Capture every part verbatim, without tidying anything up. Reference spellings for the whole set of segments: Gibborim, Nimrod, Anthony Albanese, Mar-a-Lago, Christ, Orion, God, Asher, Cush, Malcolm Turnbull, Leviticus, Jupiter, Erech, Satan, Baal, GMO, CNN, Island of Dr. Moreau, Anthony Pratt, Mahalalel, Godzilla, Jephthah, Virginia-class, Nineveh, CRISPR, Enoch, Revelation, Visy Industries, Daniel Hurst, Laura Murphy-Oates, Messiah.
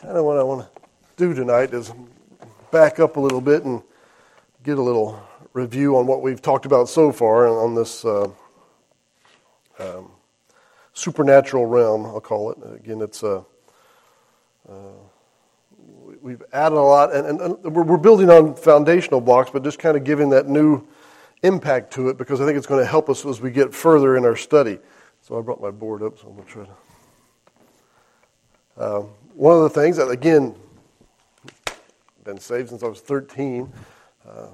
kind of what I want to do tonight is back up a little bit and get a little review on what we've talked about so far on this uh, um, supernatural realm, I'll call it. Again, it's a... Uh, uh, We've added a lot, and, and, and we're building on foundational blocks, but just kind of giving that new impact to it because I think it's going to help us as we get further in our study. So I brought my board up, so I'm going to try to. Uh, one of the things that, again, been saved since I was thirteen, uh,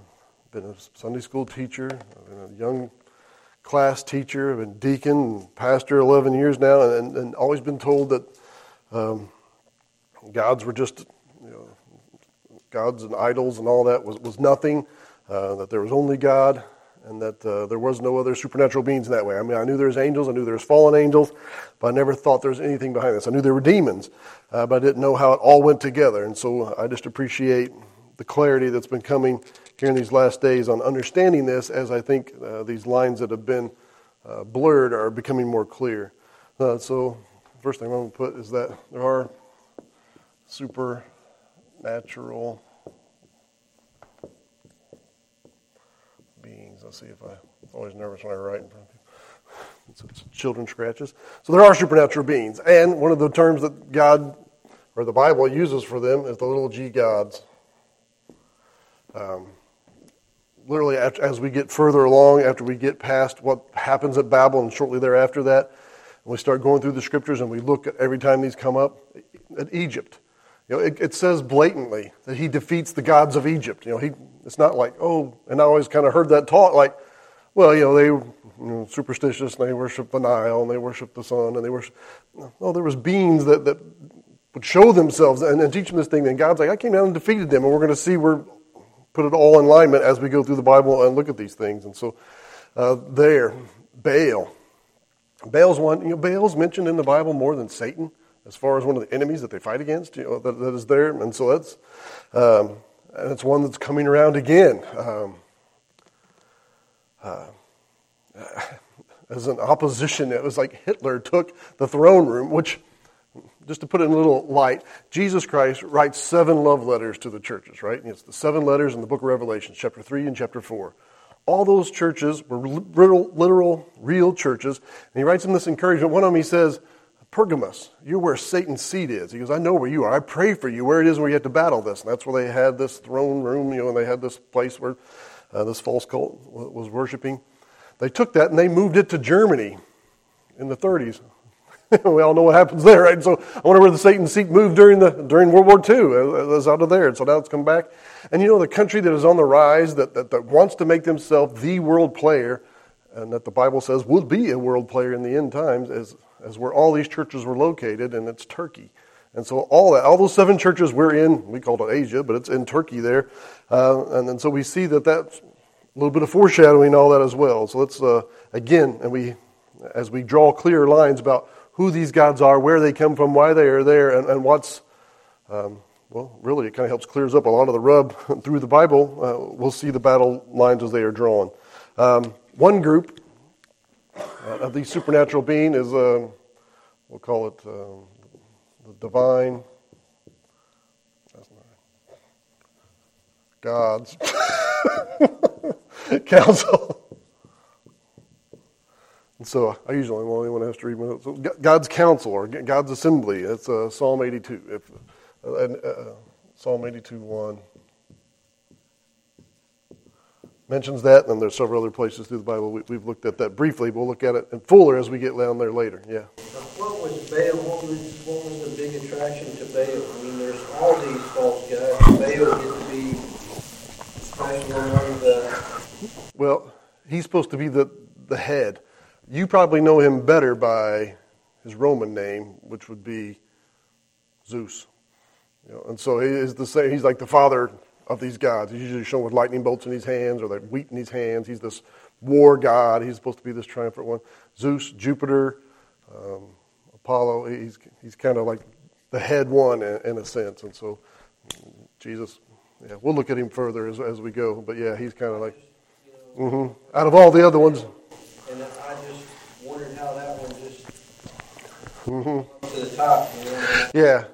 been a Sunday school teacher, I've been a young class teacher, I've been deacon, pastor eleven years now, and, and always been told that um, gods were just. You know, gods and idols and all that was, was nothing, uh, that there was only God, and that uh, there was no other supernatural beings in that way. I mean, I knew there was angels, I knew there was fallen angels, but I never thought there was anything behind this. I knew there were demons, uh, but I didn't know how it all went together, and so I just appreciate the clarity that's been coming here in these last days on understanding this as I think uh, these lines that have been uh, blurred are becoming more clear. Uh, so first thing I'm going to put is that there are super... natural beings. Let's see if I, I'm always nervous when I write in front of you. It's, it's children scratches. So there are supernatural beings, and one of the terms that God or the Bible uses for them is the little g gods. Um, literally, as we get further along, after we get past what happens at Babel, and shortly thereafter that, and we start going through the scriptures, and we look at every time these come up at Egypt. You know, it, it says blatantly that he defeats the gods of Egypt. You know, he it's not like, oh, and I always kind of heard that taught like, well, you know, they were you know, superstitious and they worship the Nile and they worship the sun and they worship. No, there was beings that, that would show themselves and, and teach them this thing. And God's like, I came down and defeated them. And we're going to see we're put it all in alignment as we go through the Bible and look at these things. And so uh, there, Baal. Baal's one, you know, Baal's mentioned in the Bible more than Satan. As far as one of the enemies that they fight against, you know, that, that is there. And so that's um, and it's one that's coming around again. Um, uh, as an opposition, it was like Hitler took the throne room, which, just to put it in a little light, Jesus Christ writes seven love letters to the churches, right? And it's the seven letters in the book of Revelation, chapter three and chapter four. All those churches were literal, literal real churches. And he writes them this encouragement. One of them he says, Pergamos, you're where Satan's seat is. He goes, I know where you are. I pray for you where it is where you have to battle this. And that's where they had this throne room, you know, and they had this place where uh, this false cult was worshiping. They took that and they moved it to Germany in the thirties. We all know what happens there, right? So I wonder where the Satan's seat moved during the during World War Two. It was out of there. And so now it's come back. And you know, the country that is on the rise, that, that, that wants to make themselves the world player, and that the Bible says would be a world player in the end times, is... is where all these churches were located, and it's Turkey. And so all that, all those seven churches we're in, we called it Asia, but it's in Turkey there. Uh, and, and so we see that that's a little bit of foreshadowing all that as well. So let's, uh, again, and we as we draw clear lines about who these gods are, where they come from, why they are there, and, and what's, um, well, really it kind of helps clears up a lot of the rub through the Bible. Uh, we'll see the battle lines as they are drawn. Um, one group, Uh, of the supernatural being is, uh, we'll call it um, the divine that's not right. God's counsel. And so I usually am the only one who has to read my notes. So God's counsel or God's assembly. It's uh, Psalm eighty-two. If, uh, uh, Psalm eighty-two one mentions that, and then there's several other places through the Bible. We, we've looked at that briefly. We'll look at it in fuller as we get down there later. Yeah. Now, what was Baal? What was, what was the big attraction to Baal? I mean, there's all these false gods. Baal gets to be kind of one of the. Well, he's supposed to be the the head. You probably know him better by his Roman name, which would be Zeus. You know, and so he is the same. He's like the father of these gods. He's usually shown with lightning bolts in his hands or that wheat in his hands. He's this war god. He's supposed to be this triumphant one. Zeus, Jupiter, um, Apollo, he's he's kind of like the head one in, in a sense. And so Jesus, yeah, we'll look at him further as as we go. But yeah, he's kind of like, mm-hmm. Out of all the other ones. And I just wondered how that one just mm-hmm. to the top. You know? Yeah.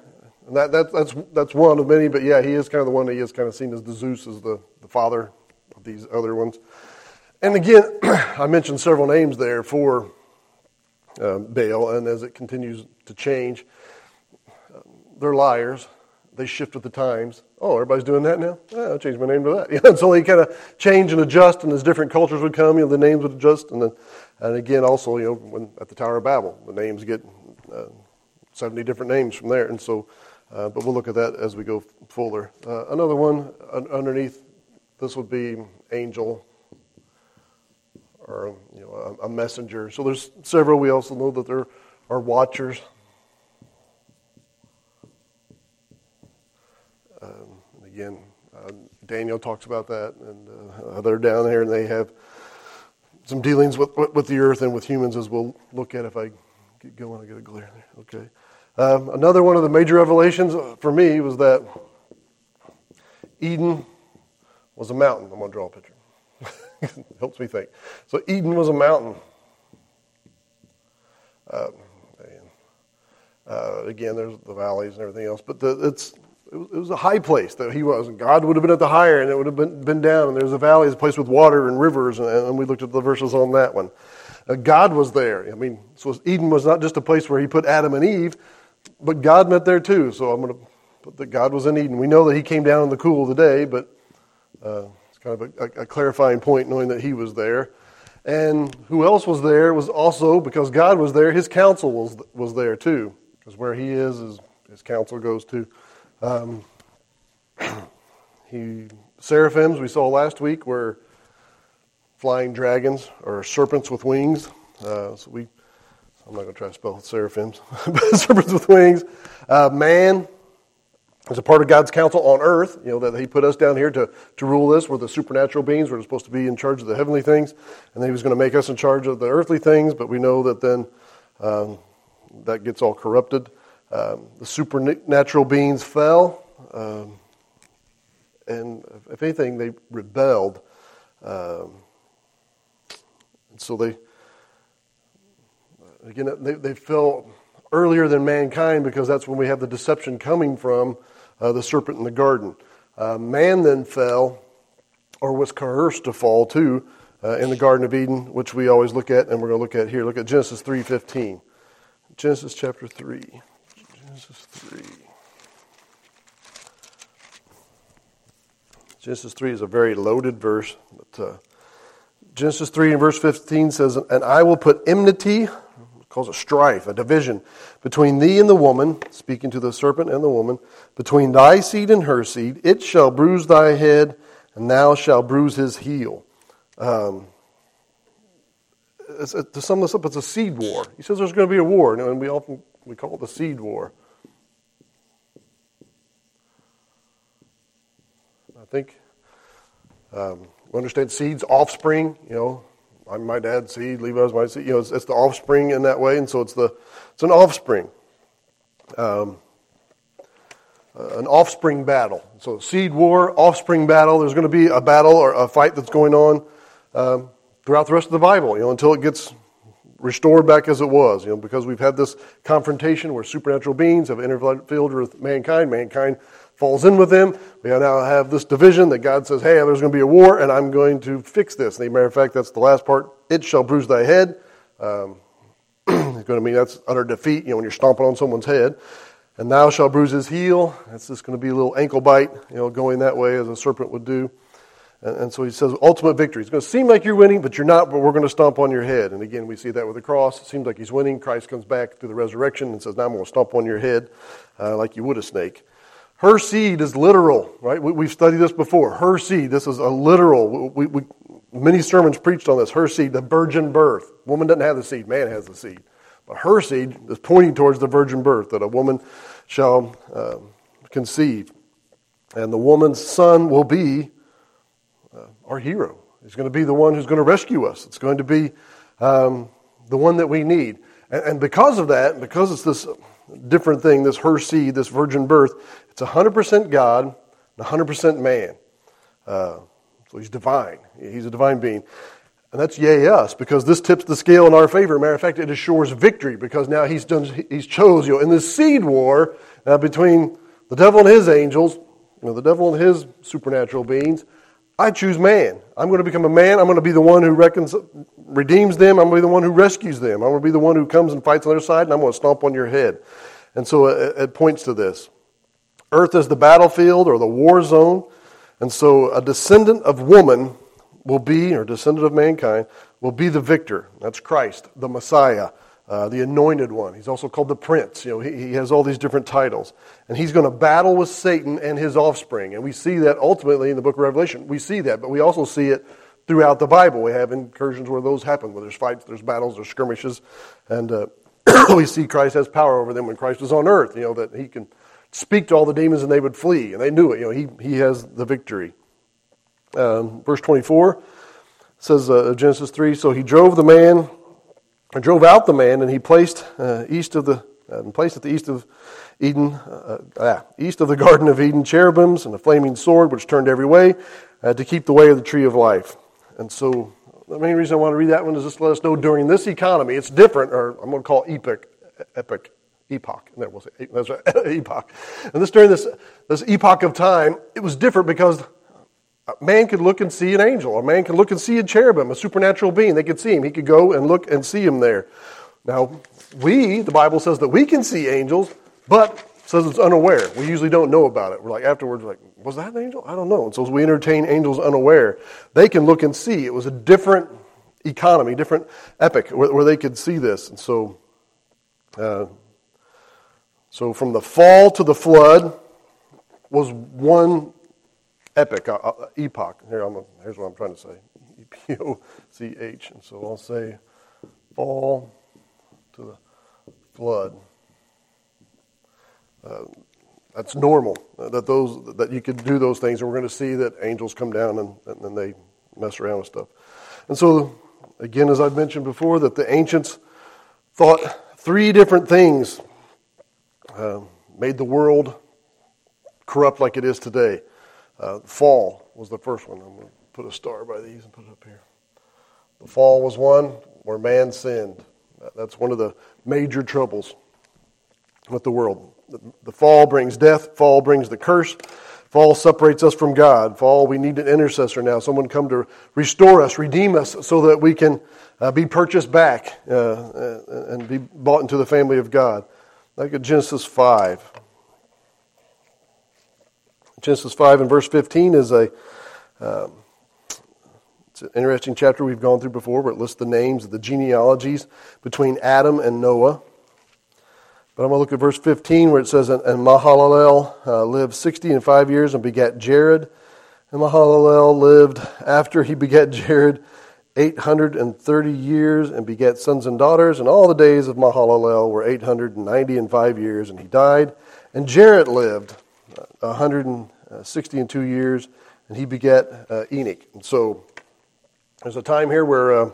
And that, that that's that's one of many, but yeah, he is kind of the one that he is kind of seen as the Zeus, as the, the father of these other ones. And again, I mentioned several names there for um, Baal, and as it continues to change, they're liars. They shift with the times. Oh, everybody's doing that now? Yeah, I'll change my name to that. You know, and so they kind of change and adjust, and as different cultures would come, you know, the names would adjust. And then, and again, also, you know, when, at the Tower of Babel, the names get uh, seventy different names from there. And so, uh, but we'll look at that as we go fuller. Uh, another one un- underneath this would be angel, or you know, a, a messenger. So there's several. We also know that there are watchers. Um, and again, uh, Daniel talks about that, and uh, they're down here, and they have some dealings with with the earth and with humans, as we'll look at if I get going. I get a glare there. Okay. Um, another one of the major revelations for me was that Eden was a mountain. I'm going to draw a picture. It helps me think. So Eden was a mountain. Uh, and, uh, again, there's the valleys and everything else, but the, it's... it was a high place that he was, and God would have been at the higher, and it would have been, been down, and there's a valley, a place with water and rivers, and, and we looked at the verses on that one. Uh, God was there. I mean, so Eden was not just a place where he put Adam and Eve, but God met there too, so I'm going to put that God was in Eden. We know that he came down in the cool of the day, but uh, it's kind of a, a clarifying point knowing that he was there. And who else was there was also, because God was there, his counsel was, was there too, because where he is, is his counsel goes to. Um, he seraphims we saw last week were flying dragons or serpents with wings. Uh, so we, I'm not going to try to spell seraphims, but serpents with wings. Uh, man is a part of God's counsel on earth. You know that he put us down here to to rule this. We're the supernatural beings. We're supposed to be in charge of the heavenly things, and then he was going to make us in charge of the earthly things. But we know that then um, that gets all corrupted. Um, the supernatural beings fell, um, and if anything, they rebelled. Um, and so they, again, they, they fell earlier than mankind, because that's when we have the deception coming from uh, the serpent in the garden. Uh, man then fell, or was coerced to fall too, uh, in the Garden of Eden, which we always look at, and we're going to look at here. Look at Genesis three fifteen. Genesis chapter three. Genesis three. Genesis three is a very loaded verse. But, uh, Genesis three and verse fifteen says, "And I will put enmity," it calls a strife, a division, "between thee and the woman," speaking to the serpent and the woman, "between thy seed and her seed. It shall bruise thy head, and thou shalt bruise his heel." Um, to sum this up, it's a seed war. He says there's going to be a war, and we often we call it the seed war. I think um, we understand seeds, offspring. You know, I'm my dad's seed, Levi's my seed. You know, it's, it's the offspring in that way, and so it's the it's an offspring, um, uh, an offspring battle. So seed war, offspring battle. There's going to be a battle or a fight that's going on um, throughout the rest of the Bible. You know, until it gets restored back as it was, you know, because we've had this confrontation where supernatural beings have interfered with mankind. Mankind falls in with them. We now have this division that God says, hey, there's going to be a war, and I'm going to fix this. And as a matter of fact, that's the last part. It shall bruise thy head. Um, it's going to mean that's utter defeat, you know, when you're stomping on someone's head. And thou shall bruise his heel. That's just going to be a little ankle bite, you know, going that way as a serpent would do. And so he says, ultimate victory. It's going to seem like you're winning, but you're not, but we're going to stomp on your head. And again, we see that with the cross. It seems like he's winning. Christ comes back through the resurrection and says, now I'm going to stomp on your head uh, like you would a snake. Her seed is literal, right? We, we've studied this before. Her seed, this is a literal. We, we, many sermons preached on this. Her seed, the virgin birth. Woman doesn't have the seed. Man has the seed. But her seed is pointing towards the virgin birth, that a woman shall uh, conceive. And the woman's son will be Uh, our hero. He's going to be the one who's going to rescue us. It's going to be um, the one that we need. And, and because of that, because it's this different thing, this her seed, this virgin birth, it's one hundred percent God and one hundred percent man. Uh, so he's divine. He's a divine being. And that's yay us, because this tips the scale in our favor. Matter of fact, it assures victory, because now he's done. He's chose, you know, in this seed war, uh, between the devil and his angels, you know, the devil and his supernatural beings, I choose man. I'm going to become a man. I'm going to be the one who reckons, redeems them. I'm going to be the one who rescues them. I'm going to be the one who comes and fights on their side, and I'm going to stomp on your head. And so it, it points to this. Earth is the battlefield or the war zone. And so a descendant of woman will be, or descendant of mankind, will be the victor. That's Christ, the Messiah, uh, the anointed one. He's also called the prince. You know, he, he has all these different titles. And he's going to battle with Satan and his offspring. And we see that ultimately in the book of Revelation. We see that, but we also see it throughout the Bible. We have incursions where those happen, where there's fights, there's battles, there's skirmishes. And uh, we see Christ has power over them when Christ was on earth, you know, that he can speak to all the demons and they would flee. And they knew it. You know, he, he has the victory. Um, verse twenty-four says, uh, Genesis three, so he drove the man, or drove out the man, and he placed uh, east of the, uh, placed at the east of Eden, uh, ah, east of the Garden of Eden, cherubims and a flaming sword which turned every way uh, to keep the way of the tree of life. And so the main reason I want to read that one is just to let us know during this economy, it's different, or I'm going to call it epic, epic, epoch. And that was that's right, epoch. And this during this this epoch of time, it was different because a man could look and see an angel. A man could look and see a cherubim, a supernatural being. They could see him. He could go and look and see him there. Now, we, the Bible says that we can see angels, but says it's unaware. We usually don't know about it. We're like, afterwards, we're like, was that an angel? I don't know. And so we entertain angels unaware. They can look and see. It was a different economy, different epoch where, where they could see this. And so, uh, so from the fall to the flood was one epic, uh, uh, epoch. Here, I'm, here's what I'm trying to say. E P O C H. And so I'll say fall to the flood. Uh, that's normal, uh, that those that you could do those things. And we're going to see that angels come down and, and, and they mess around with stuff. And so, again, as I've mentioned before, that the ancients thought three different things uh, made the world corrupt like it is today. Uh, fall was the first one. I'm going to put a star by these and put it up here. The fall was one where man sinned. That's one of the major troubles with the world. The, the fall brings death. Fall brings the curse. Fall separates us from God. Fall, we need an intercessor now. Someone come to restore us, redeem us, so that we can uh, be purchased back uh, uh, and be bought into the family of God. Look at Genesis five. Genesis five and verse fifteen is a um, it's an interesting chapter we've gone through before where it lists the names of the genealogies between Adam and Noah. But I'm going to look at verse fifteen where it says, And Mahalalel uh, lived sixty and five years and begat Jared. And Mahalalel lived after he begat Jared eight hundred and thirty years and begat sons and daughters. And all the days of Mahalalel were eight hundred and ninety and five years, and he died. And Jared lived a hundred and sixty and two years, and he begat uh, Enoch. And so there's a time here where uh,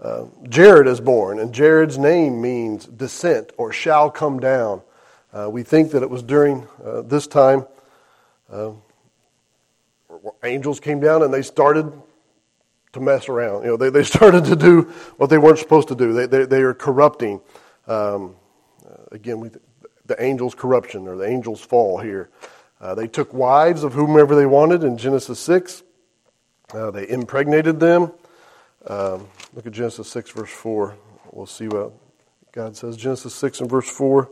uh, Jared is born, and Jared's name means descent or shall come down. Uh, we think that it was during uh, this time uh, where angels came down and they started to mess around. You know, they, they started to do what they weren't supposed to do. They they, they are corrupting. Um, again, we. Th- The angel's corruption or the angel's fall here. Uh, they took wives of whomever they wanted in Genesis six. Uh, they impregnated them. Um, look at Genesis six, verse four. We'll see what God says. Genesis six and verse four.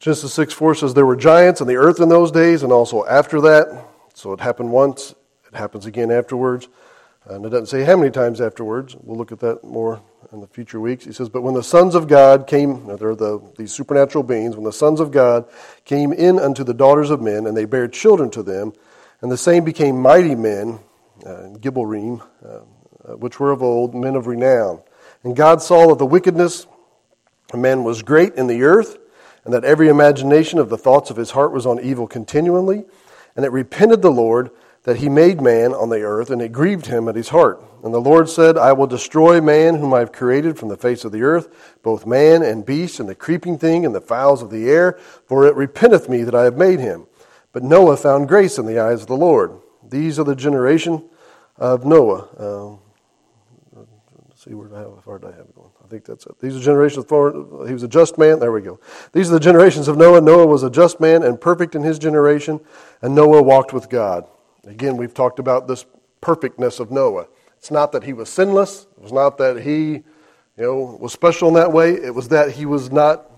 Genesis six, four says, There were giants in the earth in those days and also after that. So it happened once. It happens again afterwards. And it doesn't say how many times afterwards. We'll look at that more in the future weeks. He says, But when the sons of God came, they're the, these supernatural beings, when the sons of God came in unto the daughters of men, and they bare children to them, and the same became mighty men, uh, Gibborim, uh, which were of old, men of renown. And God saw that the wickedness of man was great in the earth, and that every imagination of the thoughts of his heart was on evil continually. And it repented the Lord that he made man on the earth, and it grieved him at his heart. And the Lord said, I will destroy man whom I have created from the face of the earth, both man and beast, and the creeping thing, and the fowls of the air, for it repenteth me that I have made him. But Noah found grace in the eyes of the Lord. These are the generation of Noah. Um, let's see, where, how far did I have it going? I think that's it. These are generations of foreign, he was a just man. There we go. These are the generations of Noah. Noah was a just man and perfect in his generation, and Noah walked with God. Again, we've talked about this perfectness of Noah. It's not that he was sinless. It was not that he, you know, was special in that way. It was that he was not,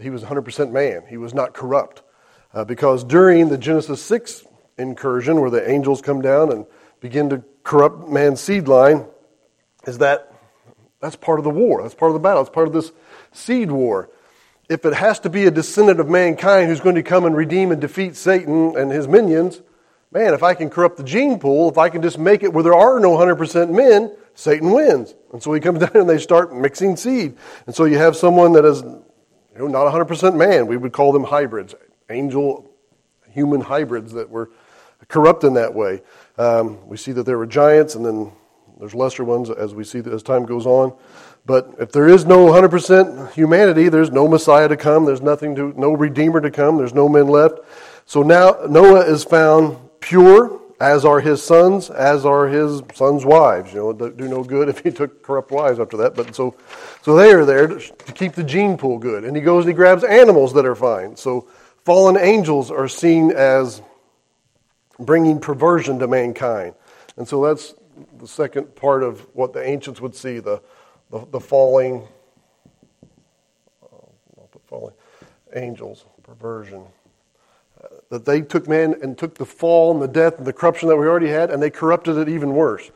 he was one hundred percent man. He was not corrupt. Uh, because during the Genesis six incursion, where the angels come down and begin to corrupt man's seed line, is that that's part of the war. That's part of the battle. It's part of this seed war. If it has to be a descendant of mankind who's going to come and redeem and defeat Satan and his minions, man, if I can corrupt the gene pool, if I can just make it where there are no one hundred percent men, Satan wins. And so he comes down and they start mixing seed. And so you have someone that is, you know, not one hundred percent man. We would call them hybrids, angel human hybrids that were corrupt in that way. Um, we see that there were giants, and then there's lesser ones as we see as time goes on. But if there is no one hundred percent humanity, there's no Messiah to come. There's nothing to, no Redeemer to come. There's no men left. So now Noah is found pure, as are his sons, as are his sons' wives. You know, do no good if he took corrupt wives after that. But so, so they are there to, to keep the gene pool good. And he goes and he grabs animals that are fine. So fallen angels are seen as bringing perversion to mankind. And so that's the second part of what the ancients would see, the the, the falling, I'll put falling angels, perversion. Uh, that they took man and took the fall and the death and the corruption that we already had, and they corrupted it even worse.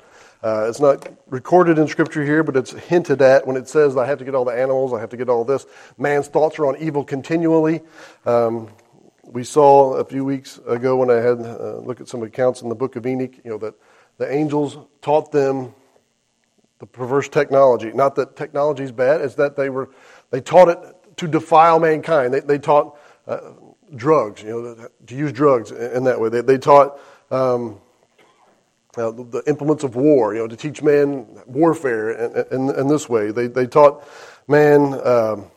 Uh, it's not recorded in Scripture here, but it's hinted at when it says, I have to get all the animals, I have to get all this. Man's thoughts are on evil continually. Um, we saw a few weeks ago when I had a uh, look at some accounts in the Book of Enoch, you know, that the angels taught them the perverse technology. Not that technology is bad, it's that they were they taught it to defile mankind. They, they taught uh, drugs, you know, to use drugs in that way. They, they taught... Um, Uh, the implements of war, you know, to teach man warfare in, in, in this way. They they taught man um,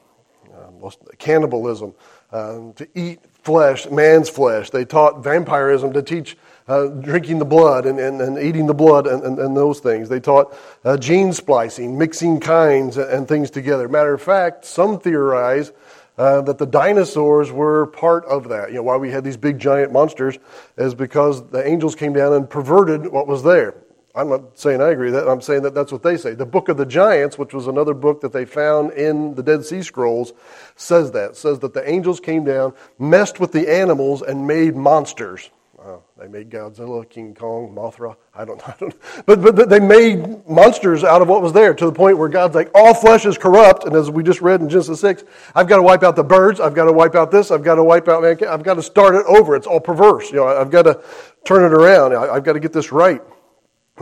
uh, cannibalism, uh, to eat flesh, man's flesh. They taught vampirism, to teach uh, drinking the blood and, and, and eating the blood and, and, and those things. They taught uh, gene splicing, mixing kinds and things together. Matter of fact, some theorize Uh, that the dinosaurs were part of that. You know, why we had these big giant monsters is because the angels came down and perverted what was there. I'm not saying I agree with that. I'm saying that that's what they say. The Book of the Giants, which was another book that they found in the Dead Sea Scrolls, says that. Says that the angels came down, messed with the animals, and made monsters. Uh, they made Godzilla, King Kong, Mothra. I don't know. I don't know. But, but but they made monsters out of what was there, to the point where God's like, all flesh is corrupt. And as we just read in Genesis six, I've got to wipe out the birds. I've got to wipe out this. I've got to wipe out mankind. I've got to start it over. It's all perverse. You know, I've got to turn it around. I've got to get this right.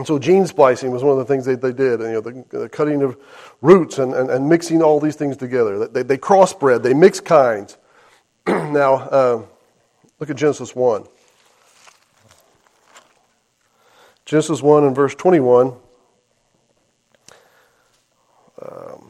And so gene splicing was one of the things that they did, and, you know, the, the cutting of roots and, and, and mixing all these things together. They, they crossbred. They mix kinds. Now, uh, look at Genesis one. Genesis one and verse twenty-one, um,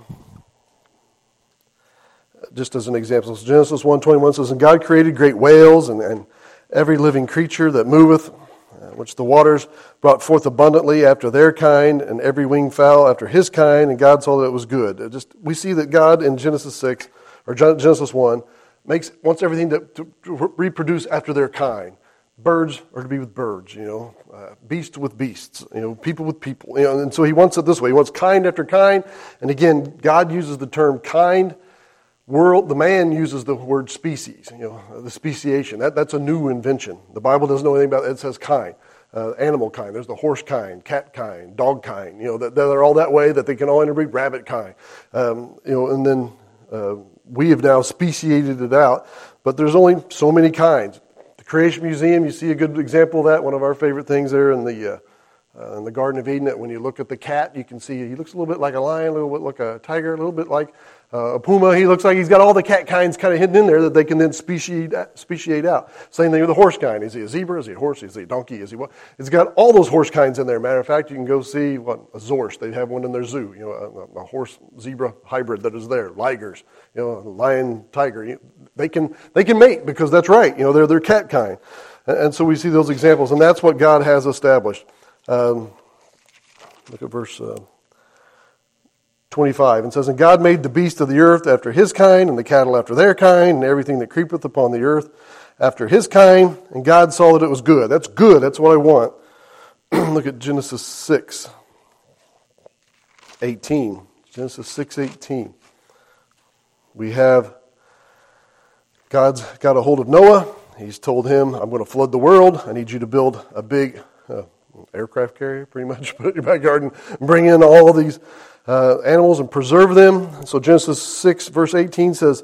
just as an example. So Genesis one twenty-one says, "And God created great whales and, and every living creature that moveth, uh, which the waters brought forth abundantly after their kind, and every winged fowl after his kind, and God saw that it was good." It just, we see that God in Genesis six, or Genesis one, makes wants everything to, to, to reproduce after their kind. Birds are to be with birds, you know, uh, beasts with beasts, you know, people with people, you know, and so he wants it this way. He wants kind after kind, and again, God uses the term kind. World, the man uses the word species, you know, the speciation. That, that's a new invention. The Bible doesn't know anything about it. It says kind, uh, animal kind. There's the horse kind, cat kind, dog kind, you know, that they're all that way, that they can all interbreed, rabbit kind, um, you know, and then uh, we have now speciated it out, but there's only so many kinds. Creation Museum, you see a good example of that. One of our favorite things there in the uh, uh, in the Garden of Eden, that when you look at the cat, you can see he looks a little bit like a lion, a little bit like a tiger, a little bit like uh, a puma. He looks like he's got all the cat kinds kind of hidden in there that they can then speciate, speciate out. Same thing with the horse kind. Is he a zebra? Is he a horse? Is he a donkey? Is he what? It's got all those horse kinds in there. Matter of fact, you can go see what a zorse. They have one in their zoo. You know, a, a horse zebra hybrid that is there. Ligers. You know, a lion tiger. You, They can they can mate, because that's right. You know, they're their cat kind. And, and so we see those examples, and that's what God has established. Um, look at verse uh, twenty-five. It says, And God made the beast of the earth after his kind, and the cattle after their kind, and everything that creepeth upon the earth after his kind. And God saw that it was good. That's good. That's what I want. Look at Genesis six, eighteen. Genesis six, eighteen. We have God's got a hold of Noah. He's told him, I'm going to flood the world. I need you to build a big uh, aircraft carrier, pretty much. Put it in your backyard and bring in all these uh, animals and preserve them. So Genesis six, verse eighteen says,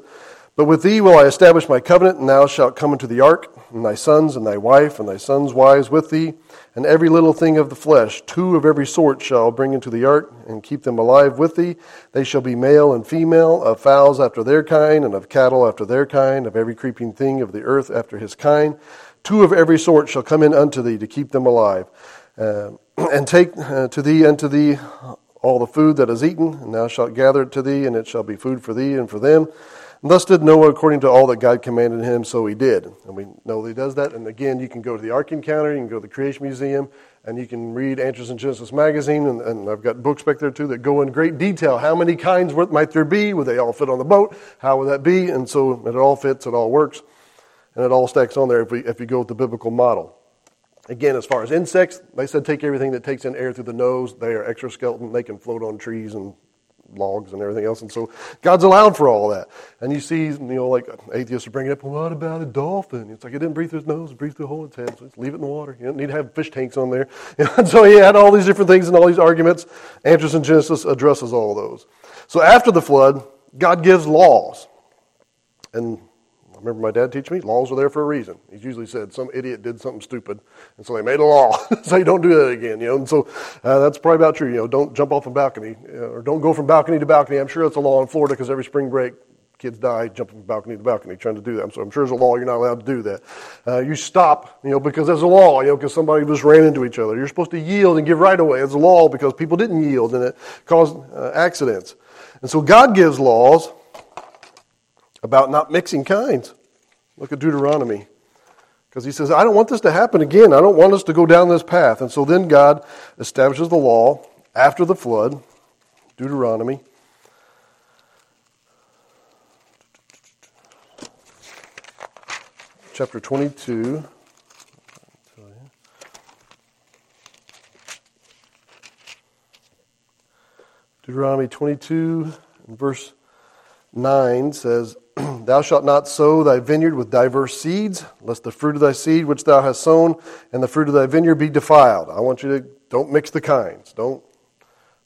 But with thee will I establish my covenant, and thou shalt come into the ark, and thy sons, and thy wife, and thy sons' wives with thee, and every little thing of the flesh, two of every sort shall bring into the ark, and keep them alive with thee. They shall be male and female, of fowls after their kind, and of cattle after their kind, of every creeping thing of the earth after his kind. Two of every sort shall come in unto thee to keep them alive, uh, and take uh, to thee unto thee all the food that is eaten, and thou shalt gather it to thee, and it shall be food for thee and for them. And thus did Noah according to all that God commanded him, so he did. And we know that he does that. And again, you can go to the Ark Encounter, you can go to the Creation Museum, and you can read Answers in Genesis magazine, and, and I've got books back there too that go in great detail. How many kinds might there be? Would they all fit on the boat? How would that be? And so it all fits, it all works, and it all stacks on there if we if you go with the biblical model. Again, as far as insects, they said take everything that takes in air through the nose. They are exoskeleton. They can float on trees and logs and everything else, and so God's allowed for all that. And you see, you know, like atheists are bringing up, well, what about a dolphin? It's like it didn't breathe through its nose, it breathed through a hole in its head, so just leave it in the water. You don't need to have fish tanks on there. And so he had all these different things and all these arguments. Answers in Genesis addresses all those. So after the flood, God gives laws. And I remember my dad teaching me, laws are there for a reason. He's usually said some idiot did something stupid, and so they made a law. So you don't do that again, you know. And so uh, that's probably about true, you know. Don't jump off a balcony, or don't go from balcony to balcony. I'm sure it's a law in Florida because every spring break, kids die jumping from balcony to balcony trying to do that. So I'm sure there's a law you're not allowed to do that. Uh, you stop, you know, because there's a law, you know, because somebody just ran into each other. You're supposed to yield and give right away. It's a law because people didn't yield, and it caused uh, accidents. And so God gives laws about not mixing kinds. Look at Deuteronomy. Because he says, I don't want this to happen again. I don't want us to go down this path. And so then God establishes the law after the flood. Deuteronomy. Chapter twenty-two. Deuteronomy twenty-two and verse nine says, Thou shalt not sow thy vineyard with diverse seeds, lest the fruit of thy seed which thou hast sown and the fruit of thy vineyard be defiled. I want you to, don't mix the kinds. Don't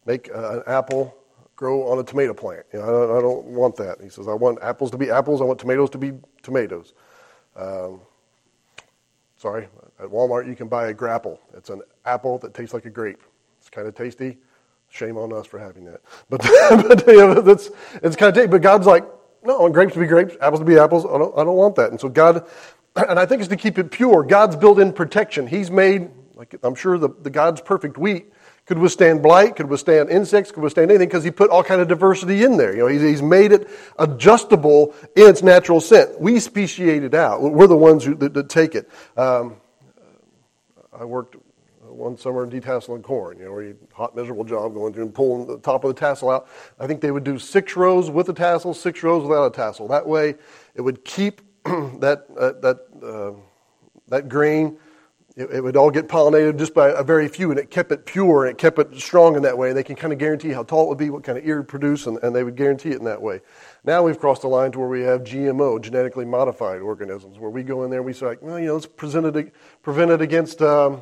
make an apple grow on a tomato plant. You know, I, don't, I don't want that. He says, I want apples to be apples. I want tomatoes to be tomatoes. Um, sorry, at Walmart you can buy a grapple. It's an apple that tastes like a grape. It's kind of tasty. Shame on us for having that. But, but you know, that's, it's kind of tasty. But God's like, no, I want grapes to be grapes, apples to be apples. I don't, I don't want that. And so God, and I think it's to keep it pure. God's built in protection. He's made, like I'm sure the, the God's perfect wheat could withstand blight, could withstand insects, could withstand anything because he put all kind of diversity in there. You know, he's, he's made it adjustable in its natural scent. We speciate it out. We're the ones who that, that take it. Um, I worked one summer detassel and corn, you know, where you hot, miserable job going through and pulling the top of the tassel out. I think they would do six rows with a tassel, six rows without a tassel. That way, it would keep that uh, that uh, that grain. It, it would all get pollinated just by a very few, and it kept it pure and it kept it strong in that way. And they can kind of guarantee how tall it would be, what kind of ear it would produce, and, and they would guarantee it in that way. Now we've crossed the line to where we have G M O, genetically modified organisms, where we go in there and we say, like, well, you know, let's present it, prevent it against. Um,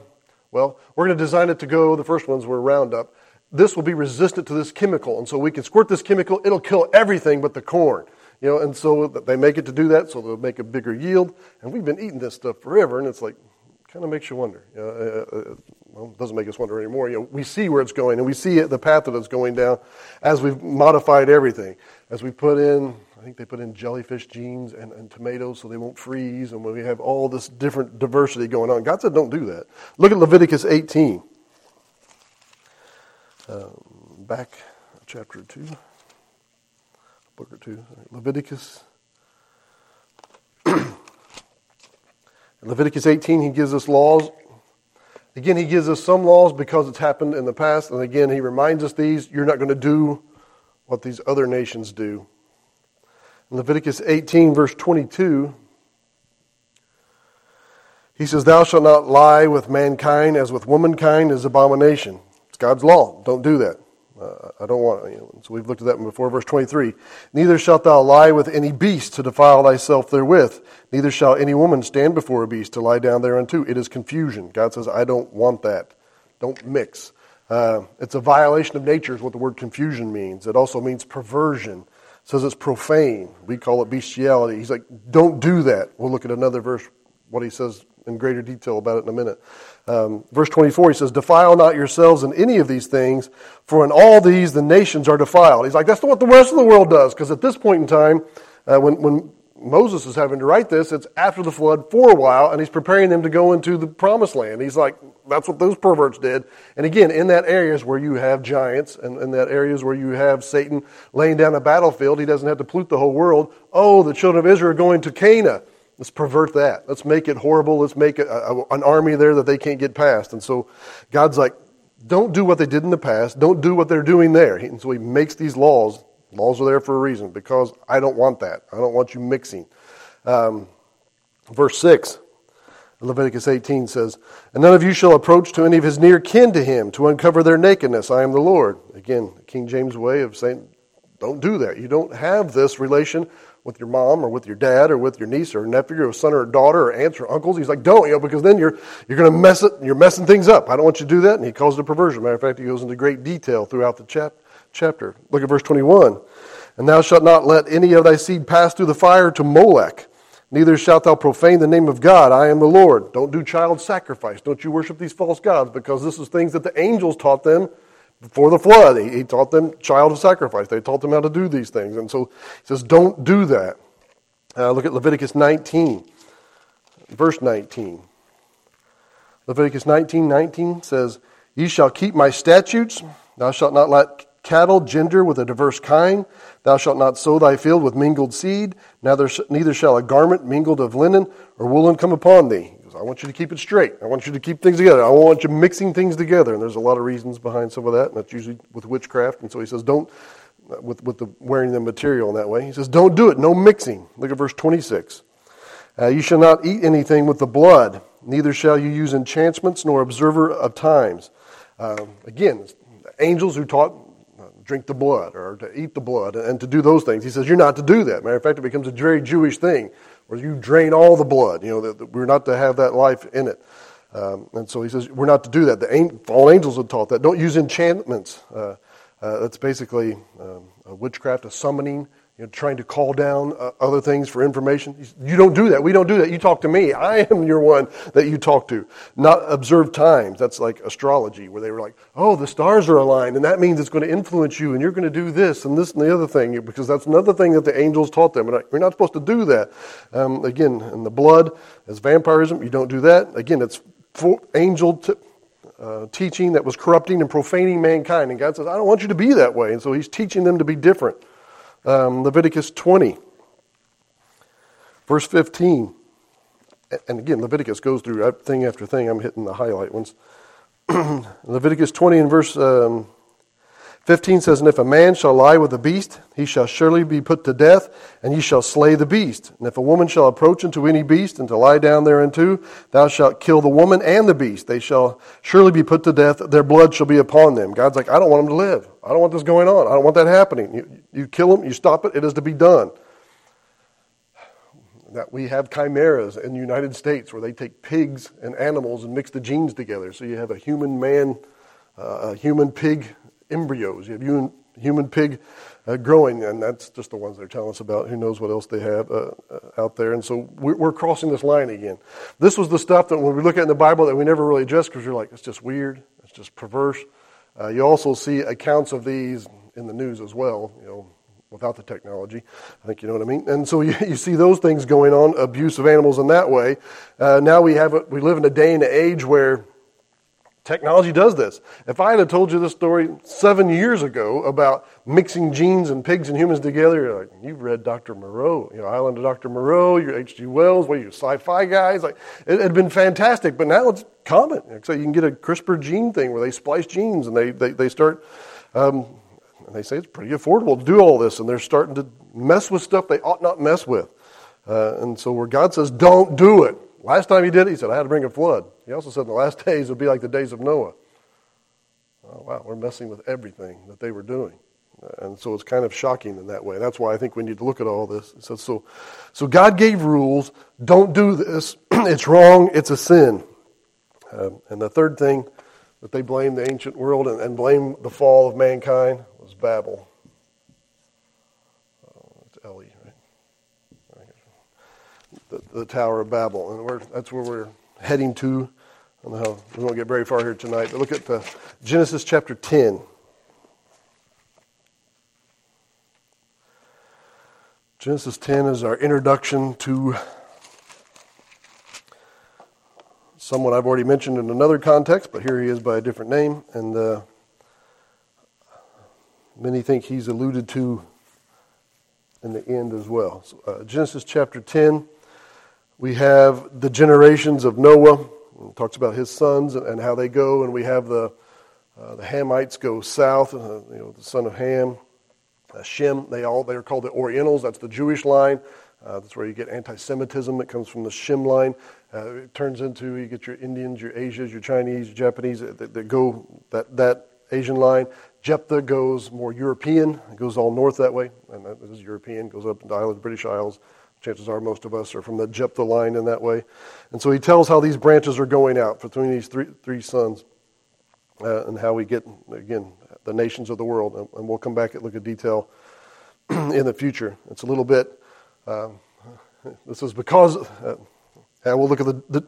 Well, we're going to design it to go, the first ones were Roundup. This will be resistant to this chemical, and so we can squirt this chemical. It'll kill everything but the corn. You know, and so they make it to do that, so they'll make a bigger yield. And we've been eating this stuff forever, and it's like, kind of makes you wonder. Uh, uh, uh, well, it doesn't make us wonder anymore. You know, we see where it's going, and we see it, the path that it's going down as we've modified everything. As we put in, I think they put in jellyfish genes and, and tomatoes so they won't freeze, and when we have all this different diversity going on. God said don't do that. Look at Leviticus eighteen. Um, back chapter two. Book or two. Leviticus. In Leviticus eighteen, he gives us laws. Again, he gives us some laws because it's happened in the past, and again, he reminds us these. You're not going to do what these other nations do. In Leviticus eighteen, verse twenty-two, he says, "Thou shalt not lie with mankind as with womankind is abomination." It's God's law. Don't do that. Uh, I don't want, you know, so we've looked at that one before. Verse twenty-three, "Neither shalt thou lie with any beast to defile thyself therewith. Neither shall any woman stand before a beast to lie down thereunto." It is confusion. God says, I don't want that. Don't mix. Uh, it's a violation of nature is what the word confusion means. It also means perversion. It says it's profane. We call it bestiality. He's like, don't do that. We'll look at another verse, what he says in greater detail about it in a minute. Um, verse twenty-four, he says, "Defile not yourselves in any of these things, for in all these the nations are defiled." He's like, that's not what the rest of the world does, because at this point in time, uh, when, when Moses is having to write this, it's after the flood for a while, and he's preparing them to go into the promised land. He's like, that's what those perverts did. And again, in that area is where you have giants, and in that area is where you have Satan laying down a battlefield. He doesn't have to pollute the whole world. Oh, the children of Israel are going to Cana. Let's pervert that. Let's make it horrible. Let's make a, a, an army there that they can't get past. And so God's like, don't do what they did in the past. Don't do what they're doing there. And so he makes these laws. Laws are there for a reason, because I don't want that. I don't want you mixing. Um, verse six, Leviticus eighteen says, "And none of you shall approach to any of his near kin to him to uncover their nakedness. I am the Lord." Again, King James way of saying, don't do that. You don't have this relation with your mom or with your dad or with your niece or nephew or son or daughter or aunts or uncles. He's like, don't, you know, because then you're you're going to mess it. You're messing things up. I don't want you to do that. And he calls it a perversion. Matter of fact, he goes into great detail throughout the chap- chapter. Look at verse twenty-one. "And thou shalt not let any of thy seed pass through the fire to Molech. Neither shalt thou profane the name of God. I am the Lord." Don't do child sacrifice. Don't you worship these false gods, because this is things that the angels taught them before the flood. He, he taught them child sacrifice. They taught them how to do these things. And so he says, don't do that. Uh, look at Leviticus nineteen, verse nineteen. Leviticus nineteen, nineteen says, "Ye shall keep my statutes. Thou shalt not let cattle gender with a diverse kind. Thou shalt not sow thy field with mingled seed. Neither, neither shall a garment mingled of linen or woolen come upon thee." I want you to keep it straight. I want you to keep things together. I want you mixing things together. And there's a lot of reasons behind some of that, and that's usually with witchcraft. And so he says, don't, with, with the wearing the material in that way, he says, don't do it. No mixing. Look at verse twenty-six. Uh, "You shall not eat anything with the blood. Neither shall you use enchantments nor observer of times." Um, again, angels who taught drink the blood or to eat the blood and to do those things. He says, you're not to do that. Matter of fact, it becomes a very Jewish thing, where you drain all the blood. You know, that we're not to have that life in it. Um, and so he says, we're not to do that. The fallen angels have taught that. Don't use enchantments. Uh, uh, that's basically um, a witchcraft, a summoning, you know, trying to call down uh, other things for information. You don't do that. We don't do that. You talk to me. I am your one that you talk to. Not observe times. That's like astrology, where they were like, oh, the stars are aligned, and that means it's going to influence you, and you're going to do this and this and the other thing, because that's another thing that the angels taught them. We're not supposed to do that. Um, again, and the blood is vampirism. You don't do that. Again, it's for angel t- uh, teaching that was corrupting and profaning mankind, and God says, I don't want you to be that way, and so he's teaching them to be different. Um, Leviticus twenty, verse fifteen, and again, Leviticus goes through thing after thing. I'm hitting the highlight ones. Leviticus twenty and verse um, fifteen says, "And if a man shall lie with a beast, he shall surely be put to death, and ye shall slay the beast. And if a woman shall approach unto any beast, and to lie down thereunto, thou shalt kill the woman and the beast. They shall surely be put to death. Their blood shall be upon them." God's like, I don't want them to live. I don't want this going on. I don't want that happening. You, you kill them, you stop it, it is to be done. That we have chimeras in the United States, where they take pigs and animals and mix the genes together. So you have a human man, uh, a human pig embryos. You have human, human pig uh, growing, and that's just the ones they're telling us about. Who knows what else they have uh, out there. And so we're, we're crossing this line again. This was the stuff that when we look at in the Bible that we never really address, because you're like, it's just weird, it's just perverse. Uh, you also see accounts of these in the news as well, you know, without the technology. I think you know what I mean. And so you, you see those things going on, abuse of animals in that way. Uh, now we have a, we live in a day and age where technology does this. If I had told you this story seven years ago about mixing genes and pigs and humans together, you're like, you've read Doctor Moreau, you know, Island of Doctor Moreau, you're H G Wells, what are you, sci-fi guys? Like, it had been fantastic, but now it's common. So you can get a CRISPR gene thing where they splice genes and they they, they start um, And they say it's pretty affordable to do all this, and they're starting to mess with stuff they ought not mess with. Uh, and so where God says, don't do it. Last time he did it, he said, I had to bring a flood. He also said in the last days would be like the days of Noah. Oh, wow, we're messing with everything that they were doing. And so it's kind of shocking in that way. That's why I think we need to look at all this. It says, so, so God gave rules. Don't do this. It's wrong. It's a sin. Um, and the third thing that they blame the ancient world and, and blame the fall of mankind was Babel. Oh, it's Ellie, right? The, the Tower of Babel. And we're, that's where we're heading to. I don't know how, we won't get very far here tonight. But look at uh, Genesis chapter ten. Genesis ten is our introduction to someone I've already mentioned in another context, but here he is by a different name, and uh, many think he's alluded to in the end as well. So, uh, Genesis chapter ten, we have the generations of Noah. It talks about his sons and, and how they go, and we have the uh, the Hamites go south, uh, you know, the son of Ham. Uh, Shem, they all they are called the Orientals. That's the Jewish line. Uh, that's where you get anti-Semitism. It comes from the Shem line. Uh, it turns into you get your Indians, your Asians, your Chinese, your Japanese that, that go that that Asian line. Jephthah goes more European. It goes all north that way, and that is European. Goes up into islands, British Isles. Chances are most of us are from the Jephthah line in that way. And so he tells how these branches are going out between these three three sons, uh, and how we get again. The nations of the world, and we'll come back and look at detail in the future. It's a little bit, um, this is because, uh, and we'll look at the, the,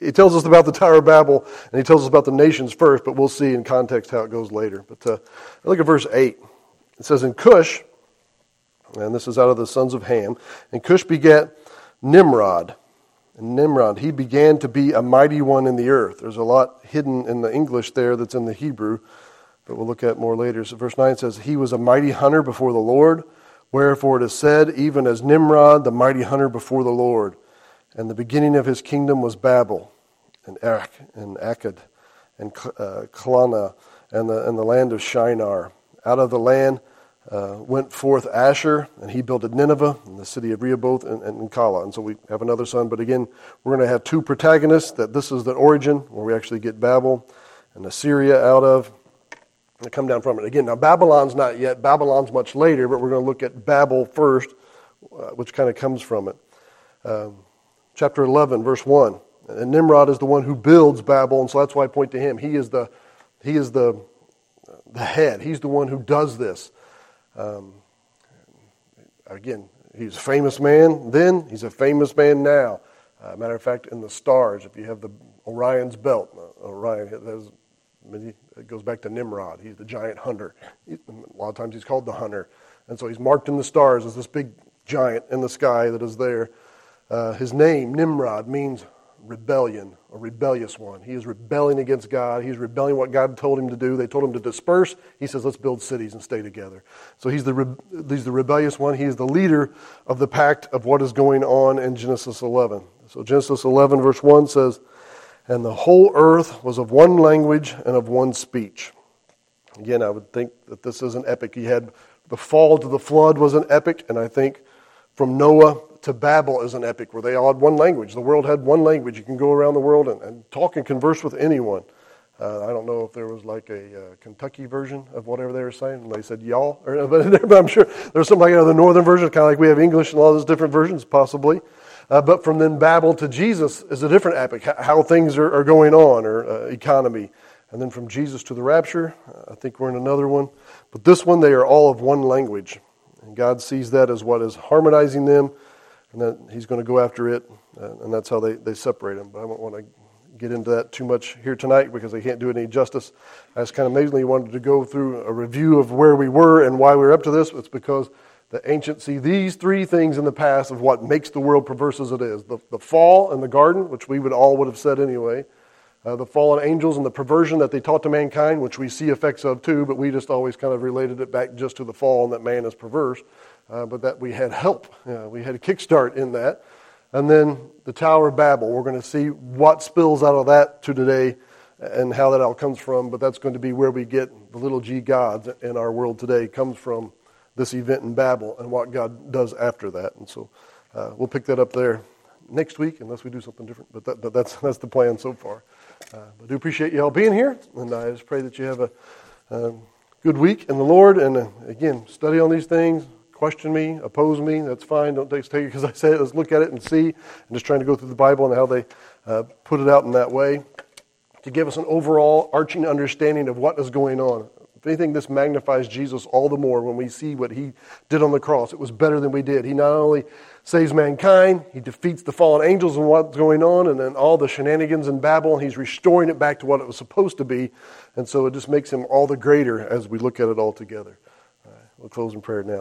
he tells us about the Tower of Babel, and he tells us about the nations first, but we'll see in context how it goes later. But uh, look at verse eight. It says, in Cush, and this is out of the sons of Ham, and Cush begat Nimrod. And Nimrod, he began to be a mighty one in the earth. There's a lot hidden in the English there that's in the Hebrew, but we'll look at more later. So verse nine says, he was a mighty hunter before the Lord, wherefore it is said, even as Nimrod, the mighty hunter before the Lord. And the beginning of his kingdom was Babel, and Erech, and Akkad, and uh, Kalana, and the, and the land of Shinar. Out of the land uh, went forth Asher, and he builded Nineveh, and the city of Rehoboth, and, and Kala. And so we have another son, but again, we're going to have two protagonists, that this is the origin, where we actually get Babel, and Assyria out of, and come down from it. Again, now Babylon's not yet. Babylon's much later, but we're going to look at Babel first, uh, which kind of comes from it. Um, chapter eleven, verse one. And Nimrod is the one who builds Babel, and so that's why I point to him. He is the he is the the head. He's the one who does this. Um, again, he's a famous man then. He's a famous man now. Uh, matter of fact, in the stars, if you have the Orion's belt, Orion has many. It goes back to Nimrod. He's the giant hunter. He, a lot of times he's called the hunter. And so he's marked in the stars as this big giant in the sky that is there. Uh, his name, Nimrod, means rebellion, a rebellious one. He is rebelling against God. He's rebelling what God told him to do. They told him to disperse. He says, let's build cities and stay together. So he's the re- he's the rebellious one. He is the leader of the pact of what is going on in Genesis eleven. So Genesis eleven verse one says, and the whole earth was of one language and of one speech. Again, I would think that this is an epic. He had the fall to the flood was an epic, and I think from Noah to Babel is an epic where they all had one language. The world had one language. You can go around the world and, and talk and converse with anyone. Uh, I don't know if there was like a uh, Kentucky version of whatever they were saying, and they said y'all, or, but I'm sure there's something like another you know, northern version, kind of like we have English and all those different versions possibly. Uh, but from then Babel to Jesus is a different epic, how things are, are going on, or uh, economy. And then from Jesus to the rapture, uh, I think we're in another one. But this one, they are all of one language. And God sees that as what is harmonizing them, and that he's going to go after it, uh, and that's how they, they separate them. But I don't want to get into that too much here tonight because I can't do it any justice. I just kind of mainly wanted to go through a review of where we were and why we were up to this. It's because the ancients see these three things in the past of what makes the world perverse as it is. The, the fall in the garden, which we would all would have said anyway. Uh, the fallen angels and the perversion that they taught to mankind, which we see effects of too, but we just always kind of related it back just to the fall and that man is perverse. Uh, but that we had help. Uh, we had a kickstart in that. And then the Tower of Babel. We're going to see what spills out of that to today and how that all comes from, but that's going to be where we get the little g gods in our world today comes from, this event in Babel and what God does after that. And so uh, we'll pick that up there next week unless we do something different, but, that, but that's that's the plan so far. Uh, I do appreciate you all being here, and I just pray that you have a, a good week in the Lord, and uh, again, study on these things. Question me, oppose me, that's fine. Don't take it because I say it. Let's look at it and see. I'm just trying to go through the Bible and how they uh, put it out in that way to give us an overall arching understanding of what is going on. If anything, this magnifies Jesus all the more when we see what he did on the cross. It was better than we did. He not only saves mankind, he defeats the fallen angels and what's going on, and then all the shenanigans in Babel, and he's restoring it back to what it was supposed to be. And so it just makes him all the greater as we look at it all together. All right, we'll close in prayer now.